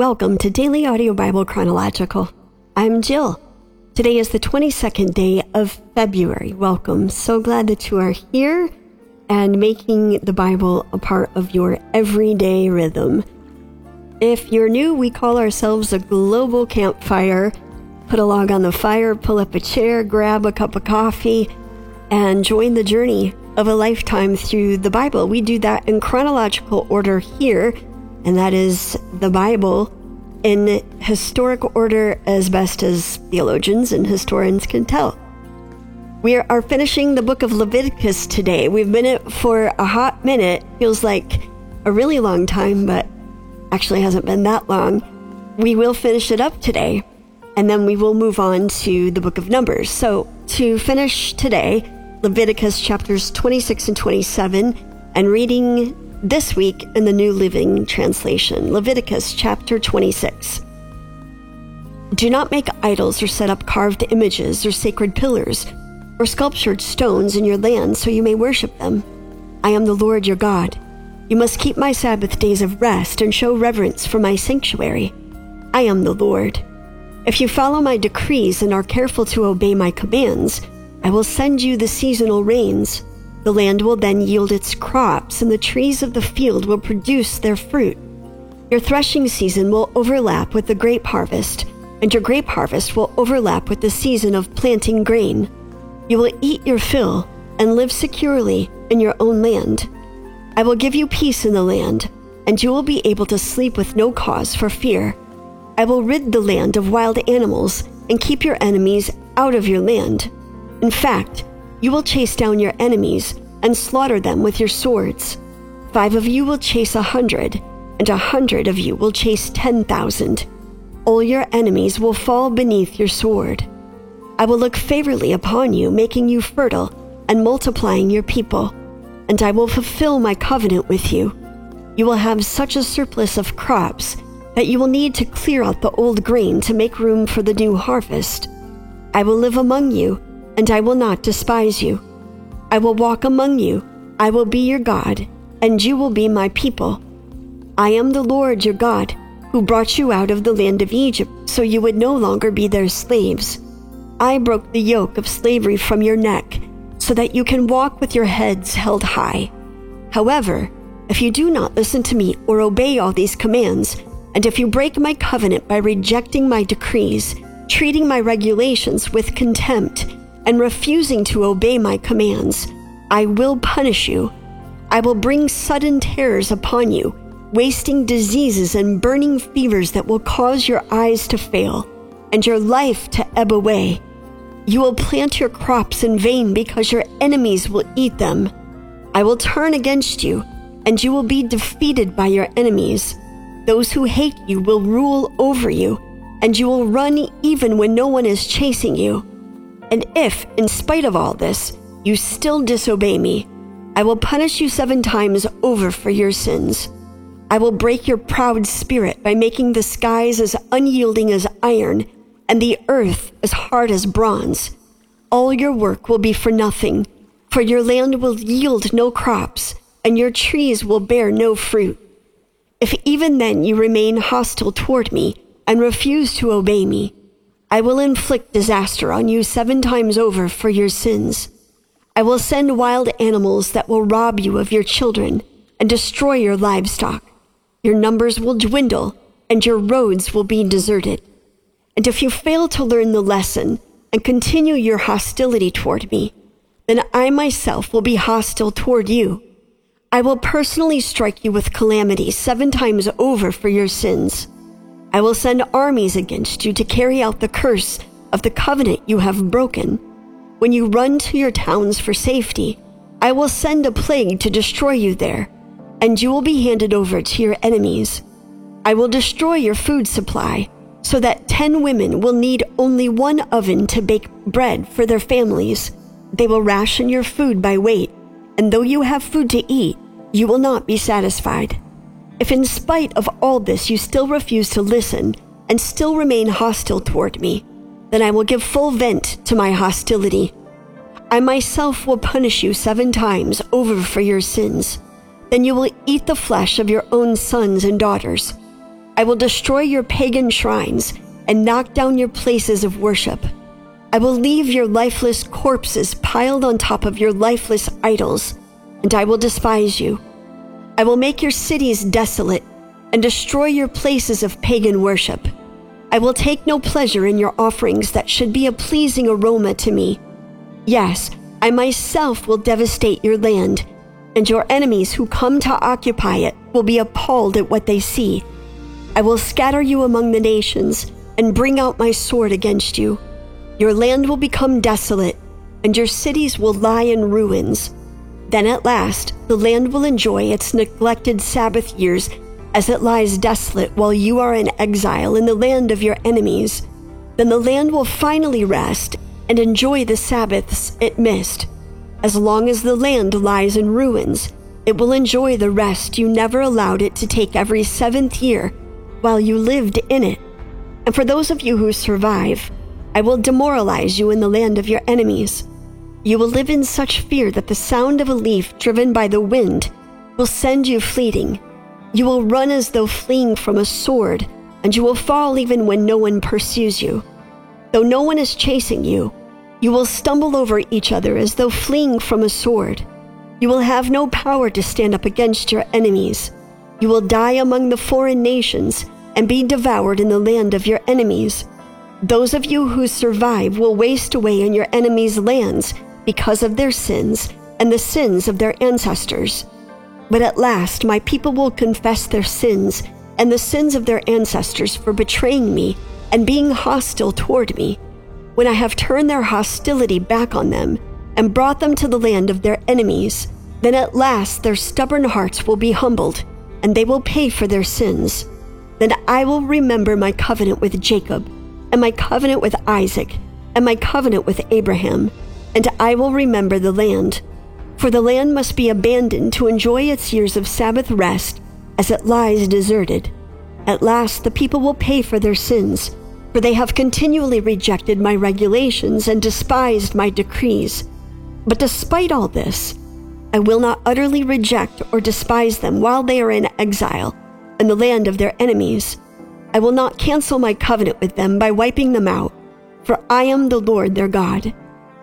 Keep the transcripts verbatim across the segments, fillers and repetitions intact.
Welcome to Daily Audio Bible Chronological. I'm Jill. Today is the twenty-second day of February. Welcome. So glad that you are here and making the Bible a part of your everyday rhythm. If you're new, we call ourselves a global campfire. Put a log on the fire, pull up a chair, grab a cup of coffee, and join the journey of a lifetime through the Bible. We do that in chronological order here. And that is the Bible in historic order as best as theologians and historians can tell. We are finishing the book of Leviticus today. We've been it for a hot minute. Feels like a really long time, but actually hasn't been that long. We will finish it up today, and then we will move on to the book of Numbers. So to finish today, Leviticus chapters twenty-six and twenty-seven, and reading this week in the New Living Translation, Leviticus chapter twenty-six. Do not make idols or set up carved images or sacred pillars or sculptured stones in your land so you may worship them. I am the Lord your God. You must keep my Sabbath days of rest and show reverence for my sanctuary. I am the Lord. If you follow my decrees and are careful to obey my commands, I will send you the seasonal rains. The land will then yield its crops, and the trees of the field will produce their fruit. Your threshing season will overlap with the grape harvest, and your grape harvest will overlap with the season of planting grain. You will eat your fill and live securely in your own land. I will give you peace in the land, and you will be able to sleep with no cause for fear. I will rid the land of wild animals and keep your enemies out of your land. In fact, you will chase down your enemies and slaughter them with your swords. Five of you will chase a hundred, and a hundred of you will chase ten thousand. All your enemies will fall beneath your sword. I will look favorably upon you, making you fertile and multiplying your people, and I will fulfill my covenant with you. You will have such a surplus of crops that you will need to clear out the old grain to make room for the new harvest. I will live among you, and I will not despise you. I will walk among you. I will be your God, and you will be my people. I am the Lord your God, who brought you out of the land of Egypt, so you would no longer be their slaves. I broke the yoke of slavery from your neck, so that you can walk with your heads held high. However, if you do not listen to me or obey all these commands, and if you break my covenant by rejecting my decrees, treating my regulations with contempt, and refusing to obey my commands, I will punish you. I will bring sudden terrors upon you, wasting diseases and burning fevers that will cause your eyes to fail and your life to ebb away. You will plant your crops in vain because your enemies will eat them. I will turn against you, and you will be defeated by your enemies. Those who hate you will rule over you, and you will run even when no one is chasing you. And if, in spite of all this, you still disobey me, I will punish you seven times over for your sins. I will break your proud spirit by making the skies as unyielding as iron and the earth as hard as bronze. All your work will be for nothing, for your land will yield no crops, and your trees will bear no fruit. If even then you remain hostile toward me and refuse to obey me, I will inflict disaster on you seven times over for your sins. I will send wild animals that will rob you of your children and destroy your livestock. Your numbers will dwindle, and your roads will be deserted. And if you fail to learn the lesson and continue your hostility toward me, then I myself will be hostile toward you. I will personally strike you with calamity seven times over for your sins. I will send armies against you to carry out the curse of the covenant you have broken. When you run to your towns for safety, I will send a plague to destroy you there, and you will be handed over to your enemies. I will destroy your food supply, so that ten women will need only one oven to bake bread for their families. They will ration your food by weight, and though you have food to eat, you will not be satisfied. If in spite of all this you still refuse to listen and still remain hostile toward me, then I will give full vent to my hostility. I myself will punish you seven times over for your sins. Then you will eat the flesh of your own sons and daughters. I will destroy your pagan shrines and knock down your places of worship. I will leave your lifeless corpses piled on top of your lifeless idols, and I will despise you. I will make your cities desolate and destroy your places of pagan worship. I will take no pleasure in your offerings that should be a pleasing aroma to me. Yes, I myself will devastate your land, and your enemies who come to occupy it will be appalled at what they see. I will scatter you among the nations and bring out my sword against you. Your land will become desolate, and your cities will lie in ruins. Then at last, the land will enjoy its neglected Sabbath years as it lies desolate while you are in exile in the land of your enemies. Then the land will finally rest and enjoy the Sabbaths it missed. As long as the land lies in ruins, it will enjoy the rest you never allowed it to take every seventh year while you lived in it. And for those of you who survive, I will demoralize you in the land of your enemies. You will live in such fear that the sound of a leaf driven by the wind will send you fleeting. You will run as though fleeing from a sword, and you will fall even when no one pursues you. Though no one is chasing you, you will stumble over each other as though fleeing from a sword. You will have no power to stand up against your enemies. You will die among the foreign nations and be devoured in the land of your enemies. Those of you who survive will waste away in your enemies' lands because of their sins and the sins of their ancestors. But at last my people will confess their sins and the sins of their ancestors for betraying me and being hostile toward me, when I have turned their hostility back on them and brought them to the land of their enemies. Then at last their stubborn hearts will be humbled, and they will pay for their sins. Then I will remember my covenant with Jacob, and my covenant with Isaac, and my covenant with Abraham, and I will remember the land. For the land must be abandoned to enjoy its years of Sabbath rest as it lies deserted. At last the people will pay for their sins, for they have continually rejected my regulations and despised my decrees. But despite all this, I will not utterly reject or despise them while they are in exile in the land of their enemies. I will not cancel my covenant with them by wiping them out, for I am the Lord their God.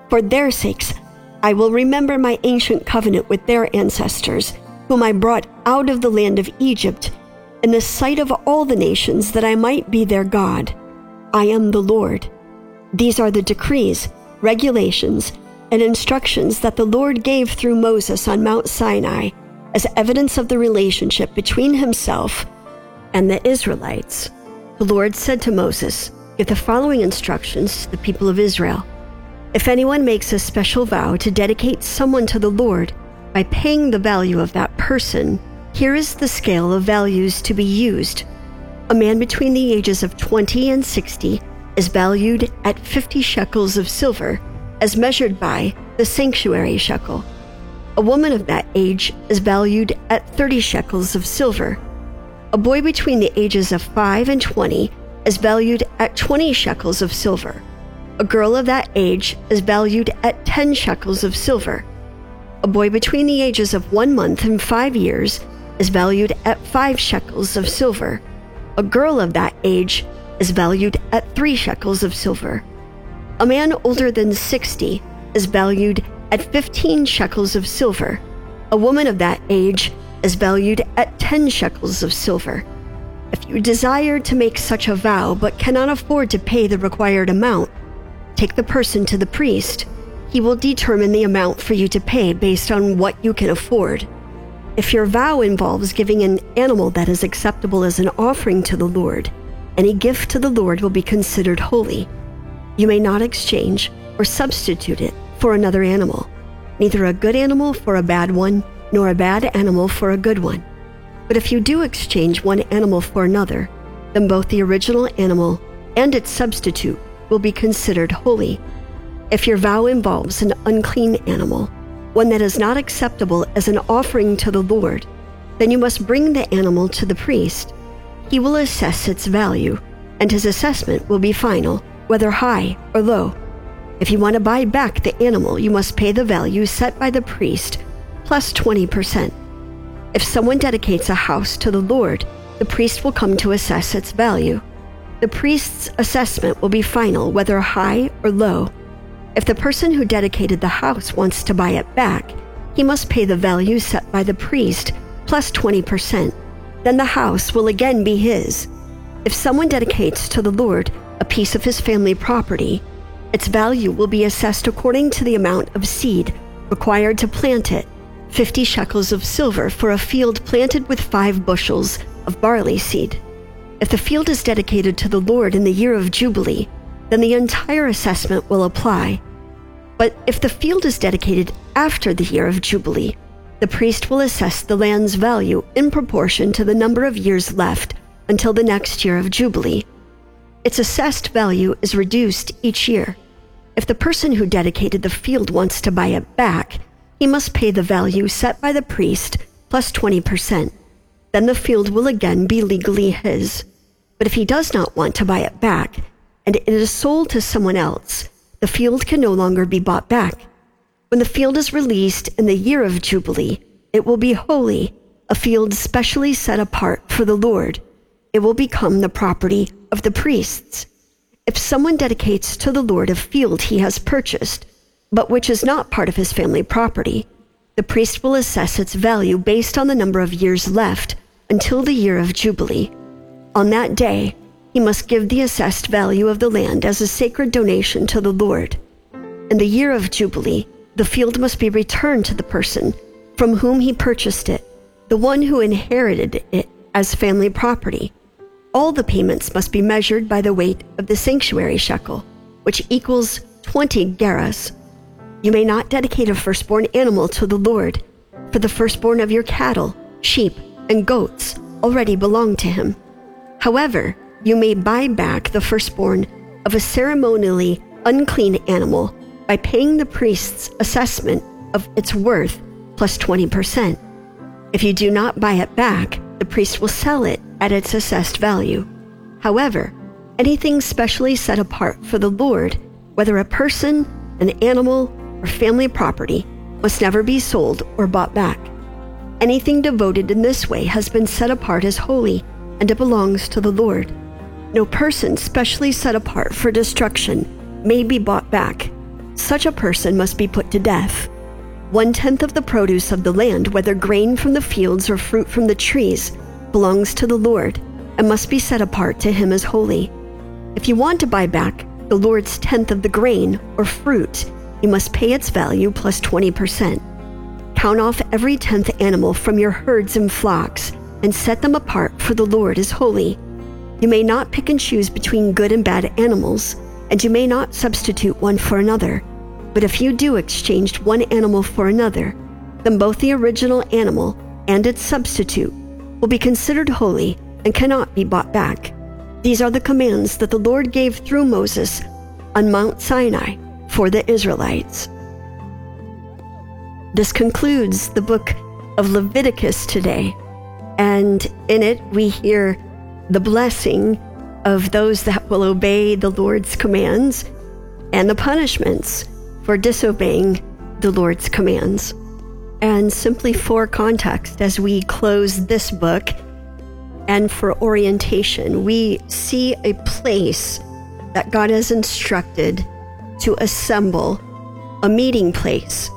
For their sakes, I will remember my ancient covenant with their ancestors, whom I brought out of the land of Egypt, in the sight of all the nations, that I might be their God. I am the Lord. These are the decrees, regulations, and instructions that the Lord gave through Moses on Mount Sinai as evidence of the relationship between himself and the Israelites. The Lord said to Moses, "Give the following instructions to the people of Israel. If anyone makes a special vow to dedicate someone to the Lord by paying the value of that person, here is the scale of values to be used. A man between the ages of twenty and sixty is valued at fifty shekels of silver, as measured by the sanctuary shekel. A woman of that age is valued at thirty shekels of silver. A boy between the ages of five and twenty is valued at twenty shekels of silver. A girl of that age is valued at ten shekels of silver. A boy between the ages of one month and five years is valued at five shekels of silver. A girl of that age is valued at three shekels of silver. A man older than sixty is valued at fifteen shekels of silver. A woman of that age is valued at ten shekels of silver. If you desire to make such a vow but cannot afford to pay the required amount, take the person to the priest. He will determine the amount for you to pay based on what you can afford. If your vow involves giving an animal that is acceptable as an offering to the Lord, any gift to the Lord will be considered holy. You may not exchange or substitute it for another animal, neither a good animal for a bad one, nor a bad animal for a good one. But if you do exchange one animal for another, then both the original animal and its substitute will be considered holy. If your vow involves an unclean animal, one that is not acceptable as an offering to the Lord, then you must bring the animal to the priest. He will assess its value, and his assessment will be final, whether high or low. If you want to buy back the animal, you must pay the value set by the priest plus twenty percent. If someone dedicates a house to the Lord, the priest will come to assess its value. The priest's assessment will be final, whether high or low. If the person who dedicated the house wants to buy it back, he must pay the value set by the priest plus twenty percent. Then the house will again be his. If someone dedicates to the Lord a piece of his family property, its value will be assessed according to the amount of seed required to plant it, fifty shekels of silver for a field planted with five bushels of barley seed. If the field is dedicated to the Lord in the year of Jubilee, then the entire assessment will apply. But if the field is dedicated after the year of Jubilee, the priest will assess the land's value in proportion to the number of years left until the next year of Jubilee. Its assessed value is reduced each year. If the person who dedicated the field wants to buy it back, he must pay the value set by the priest plus twenty percent. Then the field will again be legally his. But if he does not want to buy it back, and it is sold to someone else, the field can no longer be bought back. When the field is released in the year of Jubilee, it will be holy, a field specially set apart for the Lord. It will become the property of the priests. If someone dedicates to the Lord a field he has purchased, but which is not part of his family property, the priest will assess its value based on the number of years left until the year of Jubilee. On that day, he must give the assessed value of the land as a sacred donation to the Lord. In the year of Jubilee, the field must be returned to the person from whom he purchased it, the one who inherited it as family property. All the payments must be measured by the weight of the sanctuary shekel, which equals twenty gerahs. You may not dedicate a firstborn animal to the Lord, for the firstborn of your cattle, sheep, and goats already belong to him. However, you may buy back the firstborn of a ceremonially unclean animal by paying the priest's assessment of its worth plus twenty percent. If you do not buy it back, the priest will sell it at its assessed value. However, anything specially set apart for the Lord, whether a person, an animal, or family property, must never be sold or bought back. Anything devoted in this way has been set apart as holy, and it belongs to the Lord. No person specially set apart for destruction may be bought back. Such a person must be put to death. One-tenth of the produce of the land, whether grain from the fields or fruit from the trees, belongs to the Lord and must be set apart to him as holy. If you want to buy back the Lord's tenth of the grain or fruit, you must pay its value plus twenty percent. Count off every tenth animal from your herds and flocks and set them apart, for the Lord is holy. You may not pick and choose between good and bad animals, and you may not substitute one for another. But if you do exchange one animal for another, then both the original animal and its substitute will be considered holy and cannot be bought back. These are the commands that the Lord gave through Moses on Mount Sinai for the Israelites. This concludes the book of Leviticus today, and in it we hear the blessing of those that will obey the Lord's commands and the punishments for disobeying the Lord's commands. And simply for context, as we close this book and for orientation, we see a place that God has instructed to assemble, a meeting place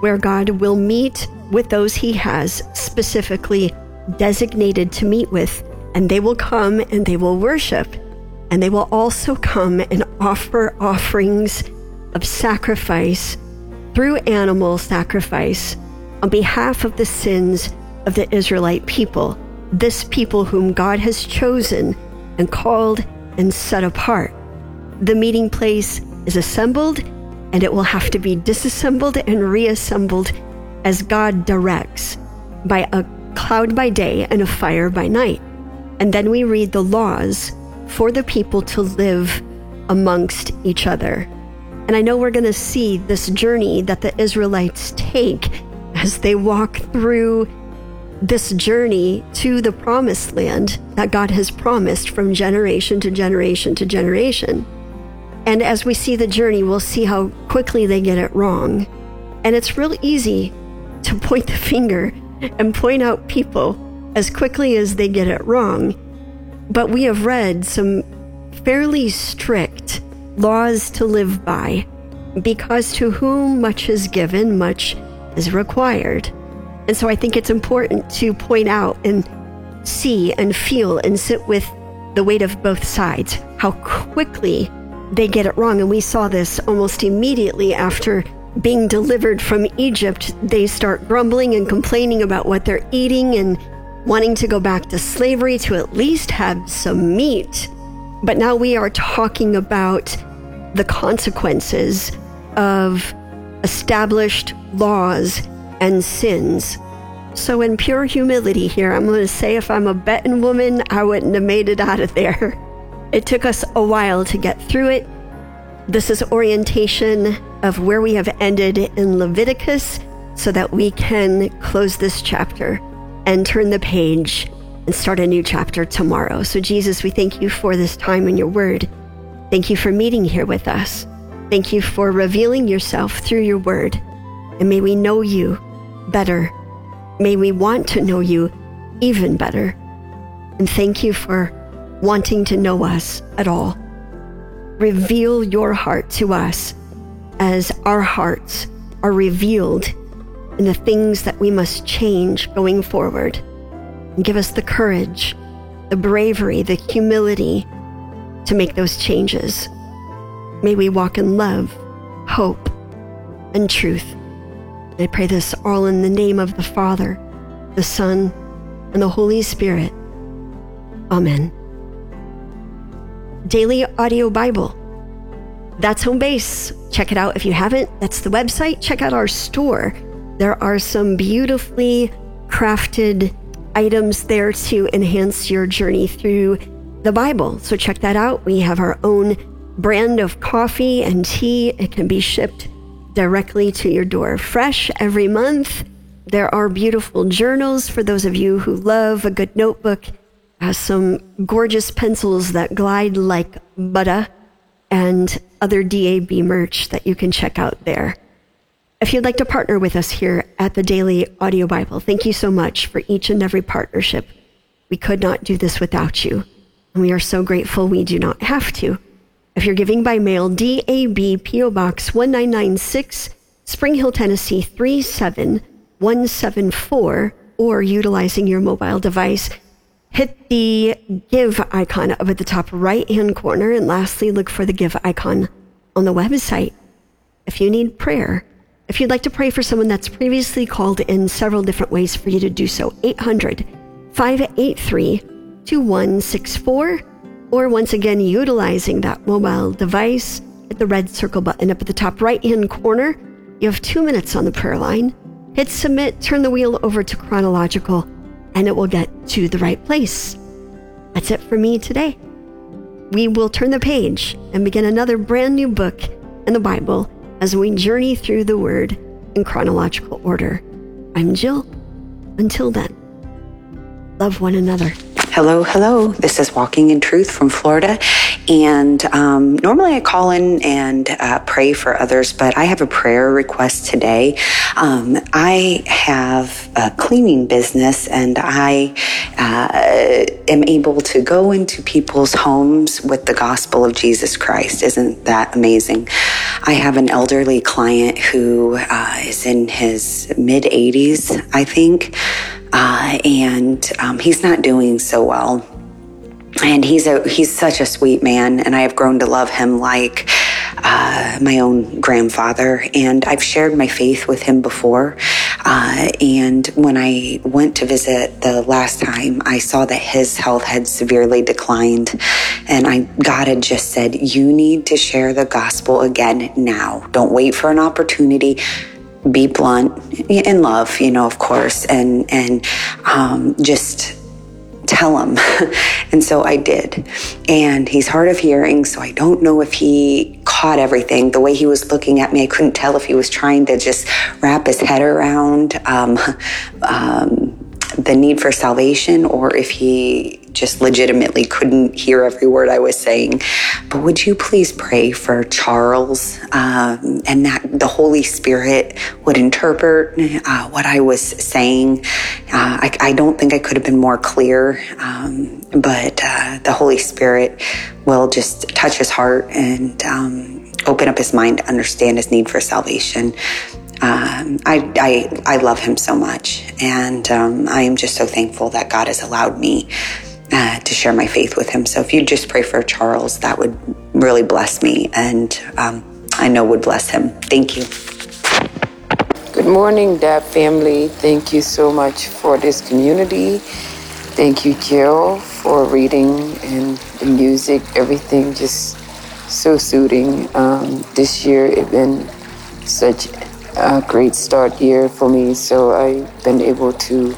where God will meet with those he has specifically designated to meet with, and they will come and they will worship, and they will also come and offer offerings of sacrifice through animal sacrifice on behalf of the sins of the Israelite people, this people whom God has chosen and called and set apart. The meeting place is assembled, and it will have to be disassembled and reassembled as God directs, by a cloud by day and a fire by night. And then we read the laws for the people to live amongst each other. And I know we're going to see this journey that the Israelites take as they walk through this journey to the promised land that God has promised from generation to generation to generation. And as we see the journey, we'll see how quickly they get it wrong. And it's real easy to point the finger and point out people as quickly as they get it wrong. But we have read some fairly strict laws to live by, because to whom much is given, much is required. And so I think it's important to point out and see and feel and sit with the weight of both sides, how quickly they get it wrong. And we saw this almost immediately after being delivered from Egypt. They start grumbling and complaining about what they're eating and wanting to go back to slavery to at least have some meat. But now we are talking about the consequences of established laws and sins. So in pure humility here, I'm going to say, if I'm a betting woman, I wouldn't have made it out of there. It took us a while to get through it. This is orientation of where we have ended in Leviticus so that we can close this chapter and turn the page and start a new chapter tomorrow. So Jesus, we thank you for this time in your word. Thank you for meeting here with us. Thank you for revealing yourself through your word. And may we know you better. May we want to know you even better. And thank you for wanting to know us at all. Reveal your heart to us as our hearts are revealed in the things that we must change going forward. And give us the courage, the bravery, the humility to make those changes. May we walk in love, hope, and truth. I pray this all in the name of the Father, the Son, and the Holy Spirit. Amen. Daily Audio Bible. That's home base. Check it out if you haven't. That's the website. Check out our store. There are some beautifully crafted items there to enhance your journey through the Bible. So check that out. We have our own brand of coffee and tea. It can be shipped directly to your door, fresh every month. There are beautiful journals for those of you who love a good notebook. Has some gorgeous pencils that glide like butter, and other D A B merch that you can check out there. If you'd like to partner with us here at the Daily Audio Bible, thank you so much for each and every partnership. We could not do this without you, and we are so grateful we do not have to. If you're giving by mail, D A B P O Box one nine nine six, Spring Hill, Tennessee three seven one seven four, or utilizing your mobile device, hit the Give icon up at the top right-hand corner, and lastly, look for the Give icon on the website. If you need prayer, if you'd like to pray for someone that's previously called in, several different ways for you to do so, eight hundred, five eight three, two one six four, or once again, utilizing that mobile device at the red circle button up at the top right-hand corner. You have two minutes on the prayer line. Hit submit, turn the wheel over to chronological, and it will get to the right place. That's it for me today. We will turn the page and begin another brand new book in the Bible as we journey through the Word in chronological order. I'm Jill. Until then, love one another. Hello, hello. This is Walking in Truth from Florida. And um, normally I call in and uh, pray for others, but I have a prayer request today. Um, I have a cleaning business, and I uh, am able to go into people's homes with the gospel of Jesus Christ. Isn't that amazing? I have an elderly client who uh, is in his mid eighties, I think. Uh, and um, he's not doing so well. And he's a he's such a sweet man, and I have grown to love him like uh, my own grandfather. And I've shared my faith with him before. Uh, and when I went to visit the last time, I saw that his health had severely declined. And I, God had just said, you need to share the gospel again now. Don't wait for an opportunity. Be blunt, in love, you know, of course, and and um, just tell him. And so I did. And he's hard of hearing, so I don't know if he caught everything. The way he was looking at me, I couldn't tell if he was trying to just wrap his head around um, um, the need for salvation, or if he just legitimately couldn't hear every word I was saying. But would you please pray for Charles um, and that the Holy Spirit would interpret uh, what I was saying? Uh, I, I don't think I could have been more clear, um, but uh, the Holy Spirit will just touch his heart and um, open up his mind to understand his need for salvation. Um, I, I I love him so much, and um, I am just so thankful that God has allowed me uh, to share my faith with him. So if you'd just pray for Charles, that would really bless me, and um, I know would bless him. Thank you. Good morning, Dad family. Thank you so much for this community. Thank you, Jill, for reading and the music, everything just so soothing. Um, this year it's been such a great start year for me, so I've been able to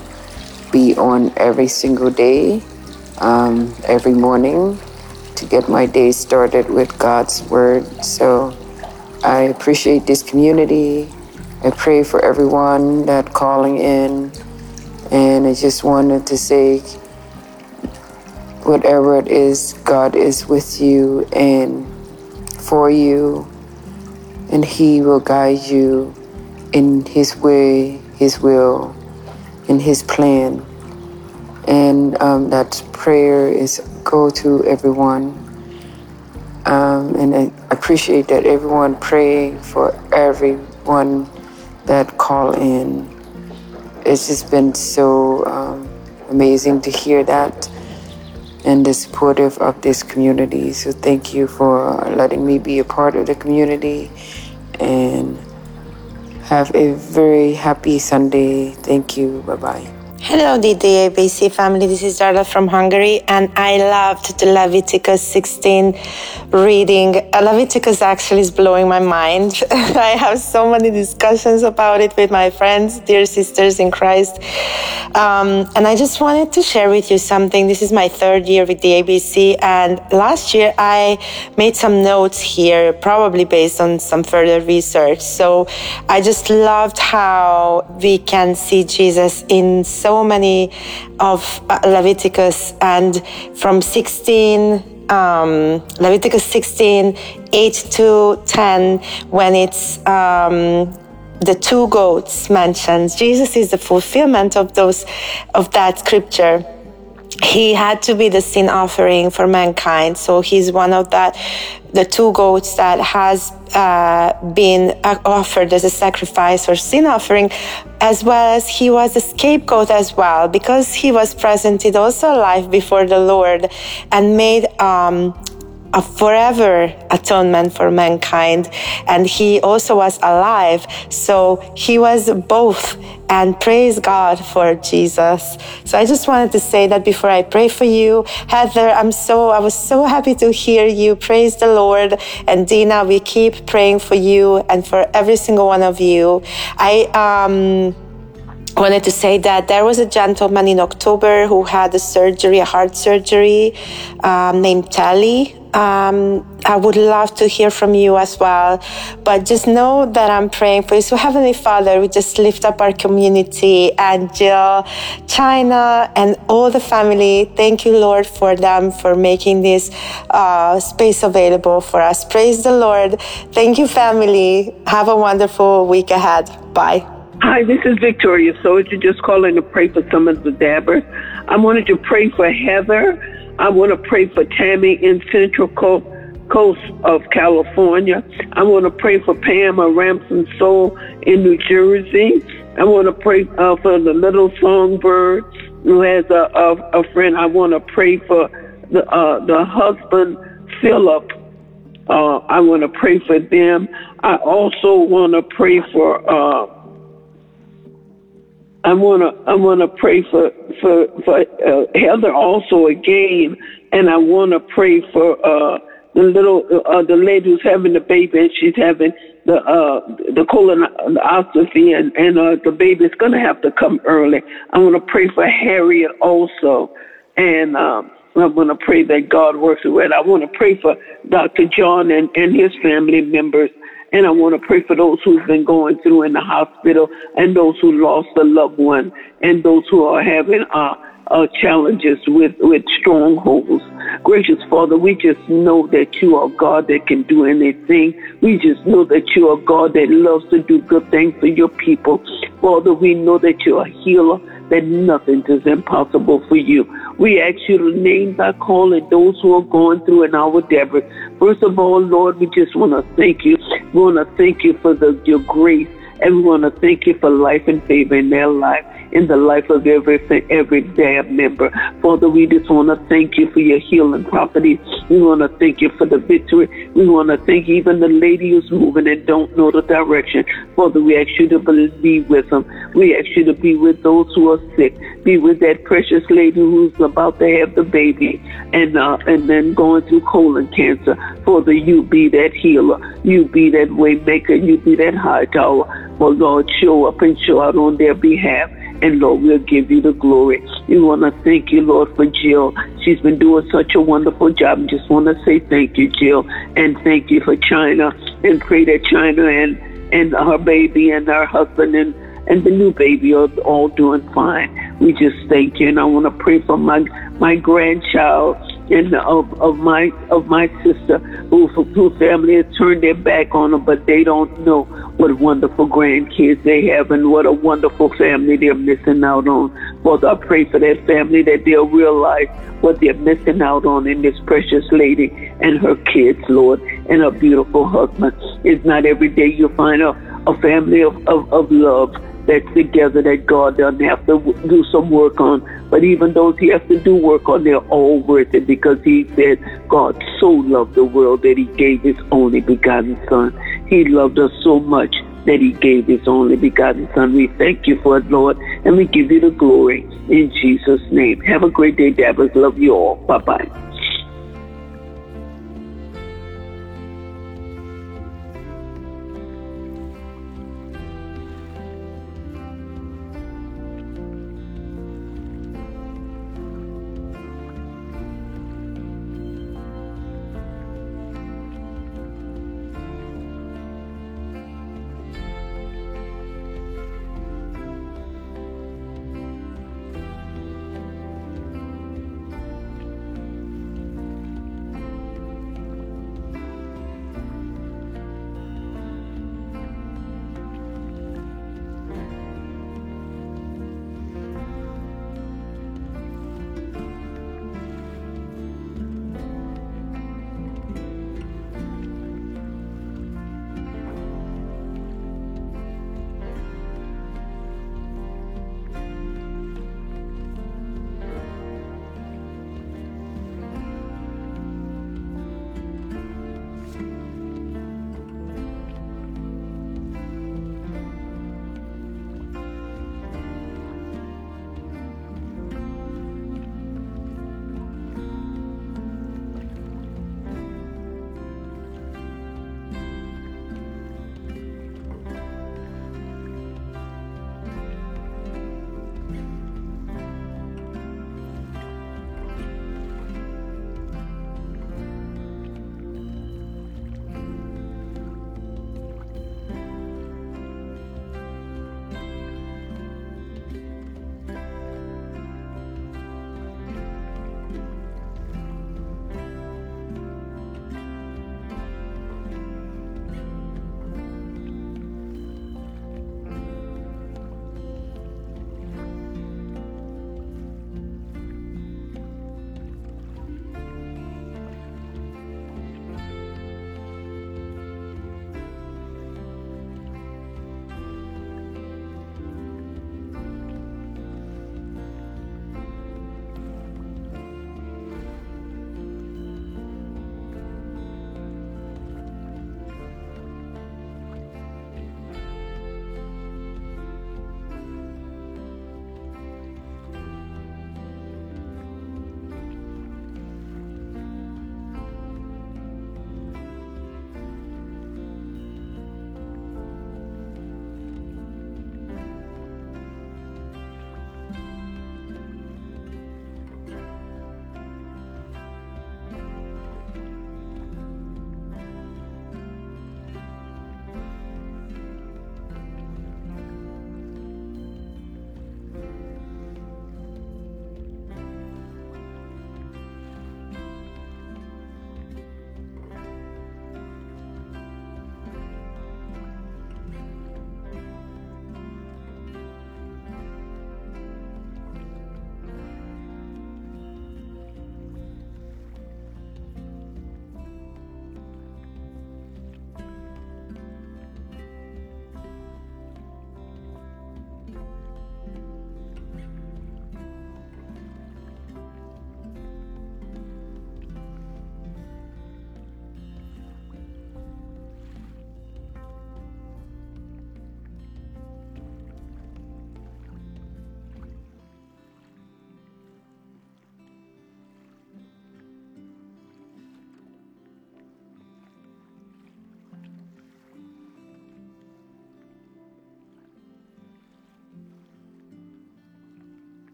be on every single day, um, every morning, to get my day started with God's word. So I appreciate this community. I pray for everyone that calling in, and I just wanted to say, whatever it is, God is with you and for you, and he will guide you in his way, his will, in his plan. And um, that prayer is go to everyone. Um, and I appreciate that everyone praying for everyone that call in. It's just been so um, amazing to hear that and the supportive of this community. So thank you for letting me be a part of the community, and have a very happy Sunday. Thank you. Bye-bye. Hello, D D A B C family. This is Darla from Hungary, and I loved the Leviticus sixteen reading. Leviticus actually is blowing my mind. I have so many discussions about it with my friends, dear sisters in Christ. Um, and I just wanted to share with you something. This is my third year with the A B C, and last year I made some notes here, probably based on some further research. So I just loved how we can see Jesus in so many of Leviticus, and from sixteen, um, Leviticus sixteen, eight to ten, when it's um, the two goats mentioned. Jesus is the fulfillment of those, of that scripture. He had to be the sin offering for mankind. So he's one of that, the two goats that has uh, been offered as a sacrifice or sin offering, as well as he was a scapegoat as well, because he was presented also alive before the Lord and made um, a forever atonement for mankind. And he also was alive. So he was both. And praise God for Jesus. So I just wanted to say that before I pray for you, Heather, I'm so, I was so happy to hear you. Praise the Lord. And Dina, we keep praying for you and for every single one of you. I, um, I wanted to say that there was a gentleman in October who had a surgery, a heart surgery, um, named Tally. Um, I would love to hear from you as well, but just know that I'm praying for you. So Heavenly Father, we just lift up our community and Jill, China, and all the family. Thank you, Lord, for them, for making this uh, space available for us. Praise the Lord. Thank you, family. Have a wonderful week ahead. Bye. Hi, this is Victoria. So if you just call in to pray for some of the dabbers, I wanted to pray for Heather. I want to pray for Tammy in Central Coast of California. I want to pray for Pam of Ramson Soul in New Jersey. I want to pray uh, for the little songbird who has a, a, a friend. I want to pray for the, uh, the husband, Philip. Uh, I want to pray for them. I also want to pray for... Uh, I wanna, I wanna pray for, for, for, uh, Heather also again, and I wanna pray for, uh, the little, uh, the lady who's having the baby, and she's having the, uh, the colonoscopy, and, and, uh, the baby's gonna have to come early. I wanna pray for Harriet also, and, um, I wanna pray that God works with it. I wanna pray for Doctor John and, and his family members. And I want to pray for those who've been going through in the hospital, and those who lost a loved one, and those who are having uh, uh, challenges, with, with strongholds. Gracious Father, we just know that you are God that can do anything. We just know that you are God that loves to do good things for your people. Father, we know that you are a healer, that nothing is impossible for you. We ask you to name by calling those who are going through an hour, Deborah. First of all, Lord, we just want to thank you. We want to thank you for the, your grace, and we want to thank you for life and favor in their life, in the life of every every DAB member. Father, we just want to thank you for your healing properties. We want to thank you for the victory. We want to thank even the lady who's moving and don't know the direction. Father, we ask you to be with them. We ask you to be with those who are sick. Be with that precious lady who's about to have the baby and uh, and then going through colon cancer. Father, you be that healer. You be that way maker. You be that high tower. For Lord, show up and show out on their behalf. And Lord, we'll give you the glory. We want to thank you, Lord, for Jill. She's been doing such a wonderful job. I just want to say thank you, Jill. And thank you for China. And pray that China and, and her baby and her husband and, and the new baby are all doing fine. We just thank you. And I want to pray for my, my grandchild and of, of my of my sister who, who family has turned their back on them, but they don't know what wonderful grandkids they have and what a wonderful family they're missing out on. Father, I pray for that family that they'll realize what they're missing out on in this precious lady and her kids, Lord, and her beautiful husband. It's not every day you find a, a family of, of, of love that's together that God doesn't have to do some work on. But even those he has to do work on, they're all worth it, because he said God so loved the world that he gave his only begotten son. He loved us so much that he gave his only begotten son. We thank you for it, Lord, and we give you the glory in Jesus' name. Have a great day, Dabbers. Love you all. Bye-bye.